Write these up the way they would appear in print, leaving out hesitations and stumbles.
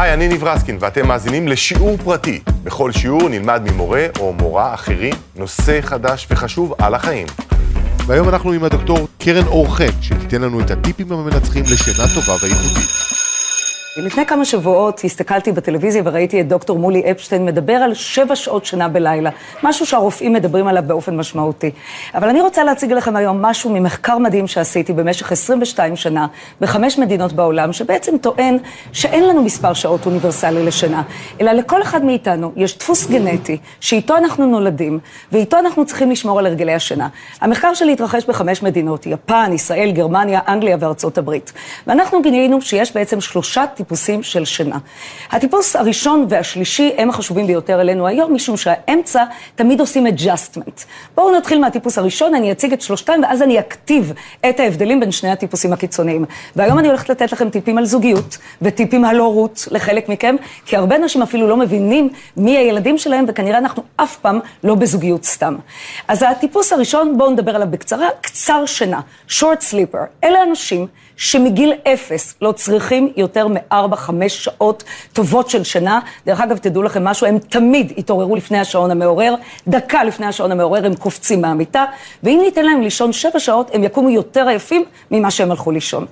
היי, אני נברסקין, ואתם מאזינים לשיעור פרטי. בכל שיעור נלמד ממורה או מורה אחרים נושא חדש וחשוב על החיים. והיום אנחנו עם הדוקטור קרן אור-חן, שתיתן לנו את הטיפים המנצחים לשינה טובה ואיכותית. לפני כמה שבועות הסתכלתי בטלוויזיה וראיתי את דוקטור מולי אפשטיין מדבר על 7 שעות שינה בלילה, משהו שהרופאים מדברים עליו באופן משמעותי. אבל אני רוצה להציג לכם היום משהו ממחקר מדהים שעשיתי במשך 22 שנה ב5 מדינות בעולם, שבעצם טוען שאין לנו מספר שעות אוניברסלי לשינה, אלא לכל אחד מאיתנו יש דפוס גנטי שאיתו אנחנו נולדים, ואיתו אנחנו צריכים לשמור על הרגלי השינה. המחקר שלי התרחש ב5 מדינות, יפן, ישראל, גרמניה, אנגליה וארצות הברית. ואנחנו גילינו שיש בעצם 3 טיפוסים של שינה. הטיפוס הראשון והשלישי הם החשובים ביותר אלינו היום, משום שהאמצע תמיד עושים adjustment. בואו נתחיל מהטיפוס הראשון, אני אציג את 3 ואז אני אכתיב את ההבדלים בין שני הטיפוסים הקיצוניים. והיום אני הולכת לתת לכם טיפים על זוגיות וטיפים על הורות לחלק מכם, כי הרבה אנשים אפילו לא מבינים מי הילדים שלהם, וכנראה אנחנו אף פעם לא בזוגיות סתם. אז הטיפוס הראשון, בואו נדבר עליו בקצרה, קצר שינה, short sleeper. אלה אנשים שמגיל 0 לא צריכים יותר 4-5 שעות טובות של שינה. דרך אגב, תדעו לכם משהו, הם תמיד יתעוררו לפני השעון המעורר, דקה לפני השעון המעורר הם קופצים מהמיטה, ואם ניתן להם לישון 7 שעות, הם יקומו יותר עייפים ממה שהם הלכו לישון.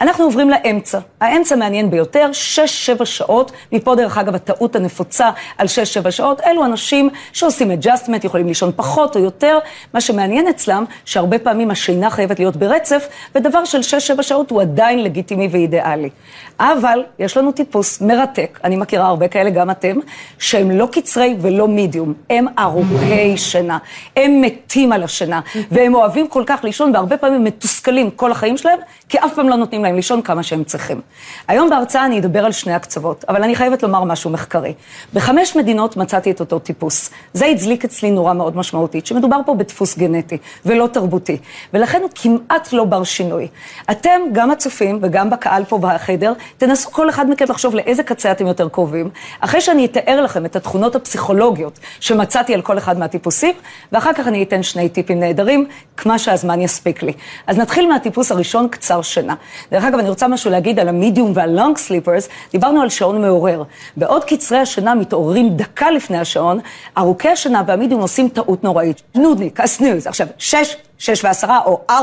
אנחנו עוברים לאמצע. האמצע מעניין ביותר, 6-7 שעות, מפה דרך אגב הטעות הנפוצה על 6-7 שעות, אלו אנשים שעושים adjustment, יכולים לישון פחות או יותר, מה שמעניין אצלם, שהרבה פעמים השינה חייבת להיות ברצף, ודבר של 6-7 שעות הוא עדיין לגיטימי ואידיאלי. אבל יש לנו טיפוס מרתק, אני מכירה הרבה כאלה, גם אתם, שהם לא קצרי ולא מידיום, הם ארוכי שינה, הם מתים על השינה, והם אוהבים כל כך לישון, והרבה פעמים מתוסכלים כל החיים שלהם, כי אף פעם לא נותנים להם לישון כמה שהם צריכים. היום בהרצאה אני אדבר על 2 הקצוות, אבל אני חייבת לומר משהו מחקרי. ב5 מדינות מצאתי את אותו טיפוס. זה הדליק אצלי נורה מאוד משמעותית, שמדובר פה בדפוס גנטי ולא תרבותי, ולכן הוא כמעט לא בר שינוי. אתם, גם הצופים וגם בקהל פה בחדר, תנסו כל אחד מכם לחשוב לאיזה קצה אתם יותר קרובים, אחרי שאני אתאר לכם את התכונות הפסיכולוגיות שמצאתי על כל אחד מהטיפוסים, ואחר כך אני אתן 2 טיפים נהדרים, כמה שהזמן יספיק לי. אז נתחיל מהטיפוס הראשון, קצר שינה. דרך אגב, אני רוצה משהו להגיד על המדיום ועל long sleepers, דיברנו על שעון מעורר. בעוד קצרי השינה מתעוררים דקה לפני השעון, ארוכי השינה והמדיום עושים טעות נוראית. נודניק, הסנוז, עכשיו, 6:10 או 4:10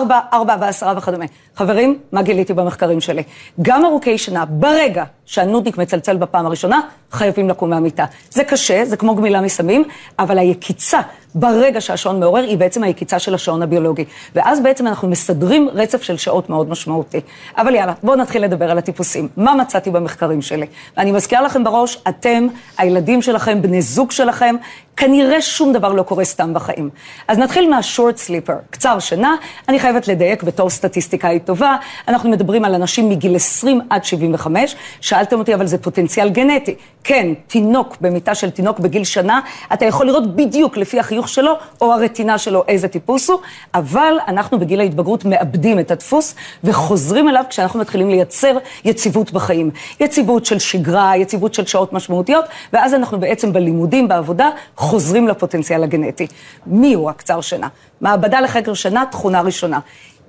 וכדומה. חברים, מה גיליתי במחקרים שלי? גם ארוכי שינה, ברגע שהנודניק מצלצל בפעם הראשונה, חייבים לקום מהמיטה. זה קשה, זה כמו גמילה מסמים, אבל היקיצה ברגע שהשעון מעורר היא בעצם היקיצה של השעון הביולוגי. ואז בעצם אנחנו מסדרים רצף של שעות מאוד משמעותי. אבל יאללה, בואו נתחיל לדבר על הטיפוסים. מה מצאתי במחקרים שלי? אני מזכירה לכם בראש, אתם, הילדים שלכם, בני זוג שלכם, כנראה שום דבר לא קורה סתם בחיים. אז נתחיל מהשורט סליפר, קצר שינה. אני חייבת לדייק בתור סטטיסטיקאית טובה. אנחנו מדברים על אנשים מגיל 20 עד 75. שאלתם אותי, אבל זה פוטנציאל גנטי. כן, תינוק במיטה של תינוק בגיל שנה, אתה יכול לראות בדיוק לפי החיוך שלו או הרטינה שלו איזה טיפוס הוא, אבל אנחנו בגיל ההתבגרות מאבדים את הדפוס וחוזרים אליו כשאנחנו מתחילים לייצר יציבות בחיים. יציבות של שגרה, יציבות של שעות משמעותיות, ואז אנחנו בעצם בלימודים, בעבודה, חוזרים לפוטנציאל הגנטי. מי הוא הקצר שינה? מעבדה לחקר שינה, תכונה ראשונה.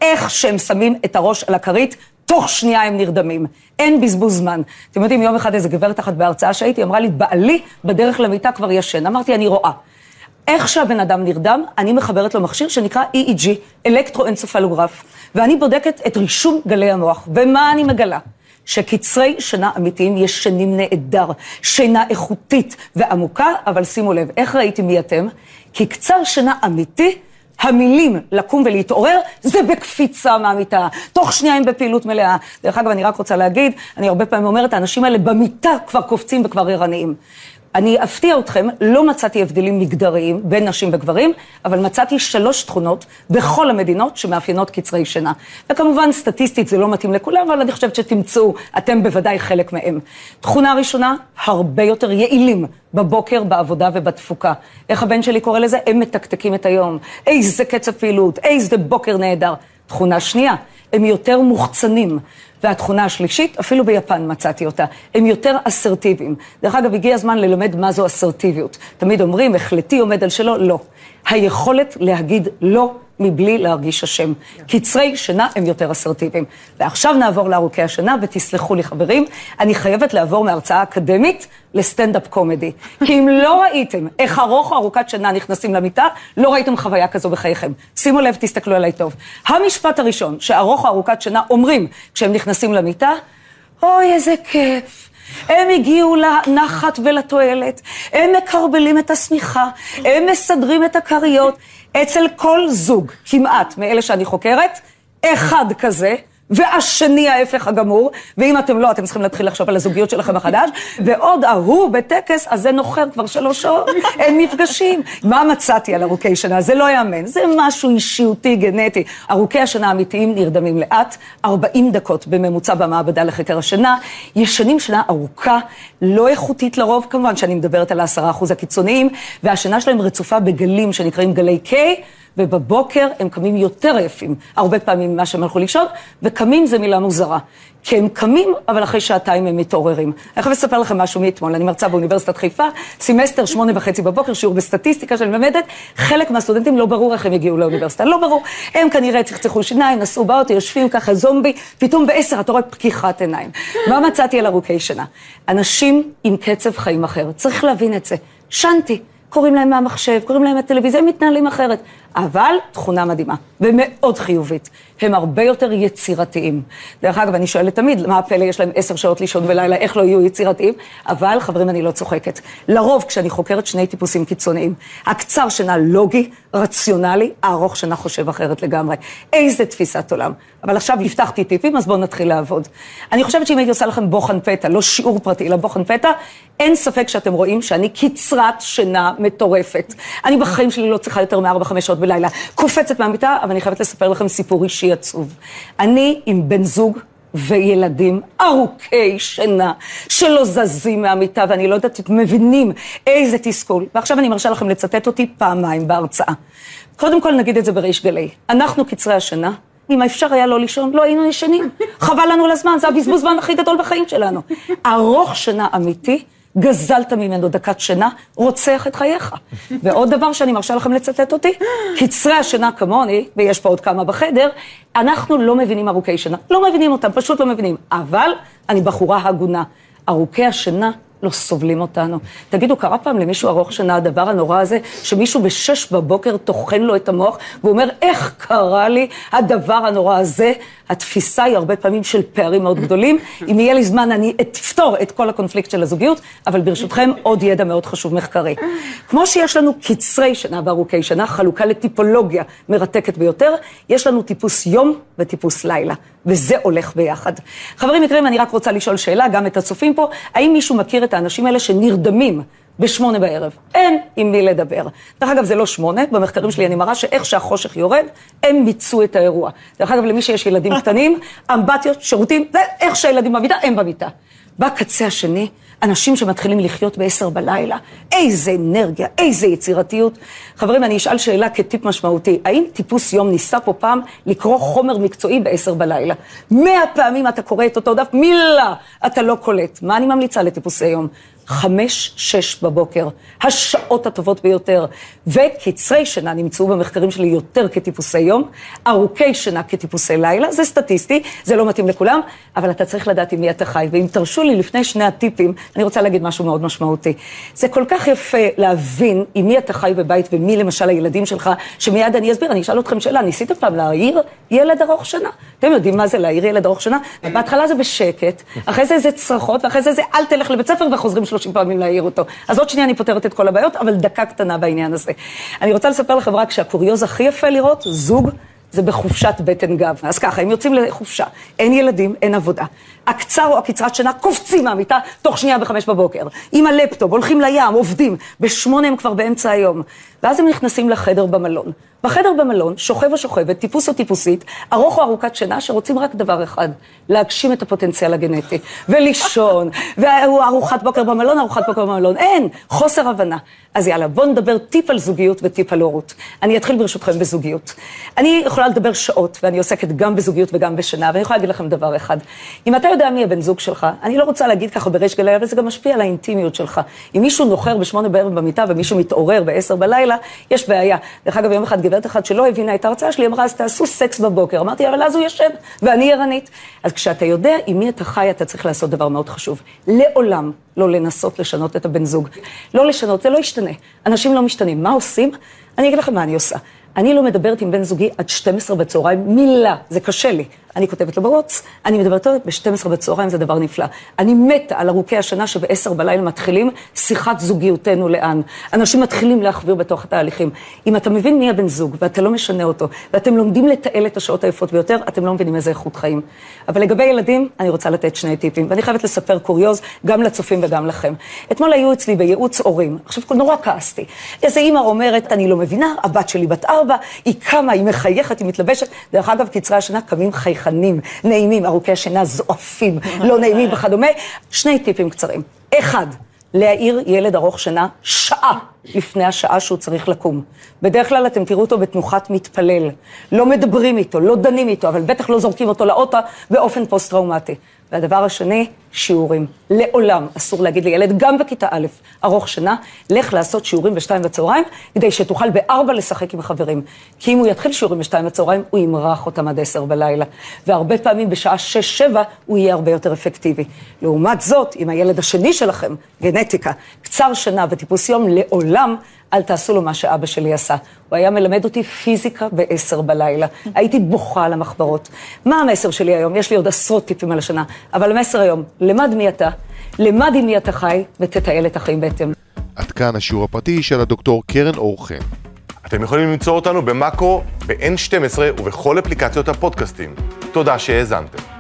איך שהם שמים את הראש על הכרית, תוך שנייה הם נרדמים. אין בזבוז זמן. אתם יודעים, יום אחד איזה גברת אחת בהרצאה שהייתי, אמרה לי, בעלי בדרך למיטה כבר ישן. אמרתי, אני רואה. איך שהבן אדם נרדם, אני מחברת לו מכשיר שנקרא EEG, אלקטרואנצפלוגרף, ואני בודקת את רישום גלי המוח. ומה אני מגלה? שקצרי שינה אמיתיים ישנים נהדר, שינה איכותית ועמוקה, אבל שימו לב, איך ראיתי מי אתם? כי קצר שינה אמיתי, המילים לקום ולהתעורר, זה בקפיצה מהמיטה. תוך שניים בפעילות מלאה. דרך אגב, אני רק רוצה להגיד, אני הרבה פעמים אומרת, האנשים האלה במיטה כבר קופצים וכבר ערניים. אני אפתיע אתכם, לא מצאתי הבדלים מגדריים בין נשים וגברים, אבל מצאתי 3 תכונות בכל המדינות שמאפיינות קצרי שינה. וכמובן, סטטיסטית זה לא מתאים לכולם, אבל אני חושבת שתמצאו, אתם בוודאי חלק מהם. תכונה ראשונה, הרבה יותר יעילים בבוקר, בעבודה ובתפוקה. איך הבן שלי קורא לזה? הם מתקתקים את היום. איזה קצב פעילות, איזה בוקר נהדר. תכונה שנייה, הם יותר מוחצנים. והתכונה השלישית, אפילו ביפן מצאתי אותה, הם יותר אסרטיביים. דרך אגב, הגיע הזמן ללמד מה זו אסרטיביות. תמיד אומרים, החלטי עומד על שלו, לא. היכולת להגיד לא מבלי להרגיש אשם. קצרי שינה הם יותר אסרטיביים. ועכשיו נעבור לארוכי השינה, ותסלחו לי חברים, אני חייבת לעבור מהרצאה אקדמית לסטנד-אפ קומדי. כי אם לא ראיתם איך ארוך או ארוכת שינה נכנסים למיטה, לא ראיתם חוויה כזו בחייכם. שימו לב, תסתכלו עליי טוב. המשפט הראשון שארוך או ארוכת שינה אומרים כשהם נכנסים למיטה, אוי איזה כיף. הם הגיעו לנחת ולתועלת, הם מקרבלים את הסמיכה, הם מסדרים את הקריות. אצל כל זוג, כמעט מאלה שאני חוקרת, אחד כזה, והשני ההפך הגמור, ואם אתם לא, אתם צריכים להתחיל לחשוב על הזוגיות שלכם החדש, ועוד ההוא בטקס, אז זה נוחר כבר 3 שעות, אין מפגשים. מה מצאתי על ארוכי שנה? זה לא יאמן, זה משהו אישיותי, גנטי. ארוכי השנה האמיתיים נרדמים לאט, 40 דקות בממוצע במעבדה לחקר השינה, ישנים שנה ארוכה, לא איכותית לרוב, כמובן שאני מדברת על 10% הקיצוניים, והשינה שלהם רצופה בגלים שנקראים גלי K, ובבוקר הם קמים יותר יפים, הרבה פעמים ממה שהם הלכו לישון, וקמים זה מילה מוזרה, כי הם קמים, אבל אחרי שעתיים הם מתעוררים. אני חייב לספר לכם משהו מאתמול, אני מרצה באוניברסיטת חיפה, סמסטר 8:30 בבוקר, שיעור בסטטיסטיקה שאני ממדת, חלק מהסטודנטים לא ברור איך הם הגיעו לאוניברסיטה, לא ברור, הם כנראה צחצחו שיניים, נסעו באוטו, יושבים ככה זומבי, פתאום ב-10 אתה רואה פקיחת עיניים. מה מצאתי על ארוכי שינה? אנשים עם קצב חיים אחר, צריך להבין את זה, שנתי. קוראים להם מהמחשב, קוראים להם מהטלוויזיה, הם מתנהלים אחרת. אבל תכונה מדהימה ומאוד חיובית. הם הרבה יותר יצירתיים. דרך אגב, אני שואלת תמיד, מה הפלא יש להם 10 שעות לישון בלילה, איך לא יהיו יצירתיים? אבל, חברים, אני לא צוחקת. לרוב, כשאני חוקרת שני טיפוסים קיצוניים, הקצר שינה לוגי, רציונלי, הארוך שינה חושב אחרת לגמרי. איזה תפיסת עולם. אבל עכשיו הבטחתי טיפים, אז בואו נתחיל לעבוד. אני חושבת שאם הייתי עושה לכם בוחן פתע, לא שיעור פרטי, אלא בוחן פתע, אין ספק שאתם רואים שאני קצרת שינה מטורפת. אני בחיים שלי לא צריכה יותר מ4-5 שעות בלילה. קופצת מהמיטה, אבל אני חייבת לספר לכם סיפור אישי עצוב. אני עם בן זוג וילדים ארוכי שינה, שלא זזים מהמיטה, ואני לא יודעת, אתם מבינים איזה תסכול. ועכשיו אני מרשה לכם לצטט אותי פעמיים בהרצאה. קודם כל נגיד את זה בריש גלי. אנחנו קצרי השינה, אם אפשר היה לא לישון, לא היינו ישנים. חבל לנו לזמן, זה הבזבוז זמן הכי גדול בחיים שלנו. ארוך שינה אמיתי, גזלת ממנו דקת שינה, רוצח את חייך. ועוד דבר שאני מרשה לכם לצטט אותי, קצרי השינה כמוני, ויש פה עוד כמה בחדר, אנחנו לא מבינים ארוכי שינה. לא מבינים אותם, פשוט לא מבינים. אבל אני בחורה הגונה. ארוכי השינה לא סובלים אותנו. תגידו, קרה פעם למישהו ארוך שינה, הדבר הנורא הזה, שמישהו ב6 בבוקר תוכן לו את המוח, ואומר, איך קרה לי הדבר הנורא הזה? התפיסה היא הרבה פעמים של פערים מאוד גדולים. אם יהיה לי זמן, אני אפתור את כל הקונפליקט של הזוגיות, אבל ברשותכם, עוד ידע מאוד חשוב מחקרי. כמו שיש לנו קצרי שינה וארוכי שינה, חלוקה לטיפולוגיה מרתקת ביותר, יש לנו טיפוס יום וטיפוס לילה, וזה הולך ביחד. חברים יקרים, אני רק רוצה לשאול שאלה, גם את הצופים פה, האם מישהו מכיר את האנשים האלה שנרדמים ב20:00 בערב? אין עם מי לדבר. דרך אגב, זה לא 8, במחקרים שלי אני מראה שאיך שהחושך יורד, הם מיצו את האירוע. דרך אגב, למי שיש ילדים קטנים, אמבטיות, שירותים, זה איך שהילדים במיטה, הם במיטה. בקצה השני, אנשים שמתחילים לחיות ב22:00 בלילה, איזה אנרגיה, איזה יצירתיות. חברים, אני אשאל שאלה כטיפ משמעותי, האם טיפוס יום ניסה פה פעם לקרוא חומר מקצועי ב22:00 בלילה? 100 פעמים אתה קורא את אותו דף, מילה, אתה לא קולט. מה אני ממליצה לטיפוסי יום? 5-6 בבוקר, השעות הטובות ביותר, וקיצרי שינה נמצאו במחקרים שלי יותר כטיפוסי יום, ארוכי שינה כטיפוסי לילה, זה סטטיסטי, זה לא מתאים לכולם, אבל אתה צריך לדעת עם מי אתה חי, ואם תרשו לי לפני שני הטיפים, אני רוצה להגיד משהו מאוד משמעותי. זה כל כך יפה להבין עם מי אתה חי בבית, ומי למשל הילדים שלך, שמיד אני אסביר, אני אשאל אתכם שאלה, ניסיתם פעם להעיר ילד ארוך שינה? אתם יודעים מה זה להעיר ילד ארוך שינה? בהתחלה זה בשקט, אחרי זה צרחות, ואחרי זה אל תלך לבית ספר, וחוזרים 30 פעמים להעיר אותו. אז עוד שנייה אני פותרת את כל הבעיות, אבל דקה קטנה בעניין הזה. אני רוצה לספר לכם רק שהקוריוז הכי יפה לראות, זוג, זה בחופשת בטן גב. אז ככה, הם יוצאים לחופשה, אין ילדים, אין עבודה. הקצר או הקצרת שינה קופצים מהמיטה תוך שנייה ב5 בבוקר. עם הלפטופ, הולכים לים, עובדים, ב8 הם כבר באמצע היום. ואז הם נכנסים לחדר במלון. בחדר במלון, שוכב או שוכבת, טיפוס או טיפוסית, ארוך או ארוכת שינה, שרוצים רק דבר אחד, להגשים את הפוטנציאל הגנטי, ולישון, וארוחת בוקר במלון, ארוחת בוקר במלון, אין, חוסר הבנה. אז יאללה, בוא נדבר טיפ על זוגיות וטיפ על הורות. אני אתחיל ברשותכם בזוגיות. אני יכולה יכולה לדבר שעות, ואני עוסקת גם בזוגיות וגם בשינה, ואני יכולה להגיד לכם דבר אחד. אם אתה יודע מי הבן זוג שלך, אני לא רוצה להגיד ככה בריש גלי, אבל זה גם משפיע על האינטימיות שלך. אם מישהו נוחר בשמונה בערב במיטה, ומישהו מתעורר בעשר בלילה, יש בעיה. דרך אגב, יום אחד גברת אחת שלא הבינה את ההרצאה שלי, אמרה, אז תעשו סקס בבוקר. אמרתי, אבל אז הוא ישן, ואני ערנית. אז כשאתה יודע עם מי אתה חי, אתה צריך לעשות דבר מאוד חשוב. לעולם לא לנסות לשנות את הבן זוג. לא לשנות, זה לא ישתנה. אנשים לא משתנים. מה עושים? אני אגיד לכם מה אני עושה. אני לא מדברת עם בן זוגי עד 12 בצהריים, מילה, זה קשה לי. אני כותבת לו ברוץ, אני מדברת ב-12 בצהריים, זה דבר נפלא. אני מתה על ארוכי השנה שב-10 בלילה מתחילים שיחת זוגיותנו לאן. אנשים מתחילים להחביר בתוך התהליכים. אם אתה מבין מי הבן זוג ואתה לא משנה אותו, ואתם לומדים לתעל את השעות היפות ביותר, אתם לא מבינים איזה איכות חיים. אבל לגבי ילדים, אני רוצה לתת שני טיפים, ואני חייבת לספר קוריוז גם לצופים וגם לכם. אתמול היו אצלי בייעוץ הורים, עכשיו נורא כעסתי. איזה אמא אומרת, אני לא מבינה, הבת שלי בת 4, היא קמה, היא מחייכת, היא מתלבשת. דרך אגב, קצרי השנה קמים חייכים. נעימים, ארוכי השינה זועפים, לא נעימים וכדומה. שני טיפים קצרים. אחד, להעיר ילד ארוך שינה שעה לפני השעה שהוא צריך לקום. בדרך כלל אתם תראו אותו בתנוחת מתפלל. לא מדברים איתו, לא דנים איתו, אבל בטח לא זורקים אותו לאוטו באופן פוסט-טראומטי. והדבר השני, שיעורים. לעולם אסור להגיד לילד, גם בכיתה א', ארוך שנה, לך לעשות שיעורים בשתיים בצהריים, כדי שתוכל ב-4 לשחק עם החברים. כי אם הוא יתחיל שיעורים בשתיים בצהריים, הוא ימרח אותם עד 10 בלילה. והרבה פעמים בשעה 6-7 הוא יהיה הרבה יותר אפקטיבי. לעומת זאת, אם הילד השני שלכם, גנטיקה, קצר שנה וטיפוס יום, לעולם אל תעשו לו מה שאבא שלי עשה. הוא היה מלמד אותי פיזיקה ב-10 בלילה. הייתי בוכה על המחברות. מה המסר שלי היום? יש לי עוד עשרות טיפים על השנה. אבל המסר היום, למד מי אתה, למד עם מי אתה חי, ותתעל את החיים בהתאם. עד כאן השיעור הפרטי של הדוקטור קרן אור-חן. אתם יכולים למצוא אותנו במאקו, ב-N12 ובכל אפליקציות הפודקאסטים. תודה שהאזנתם.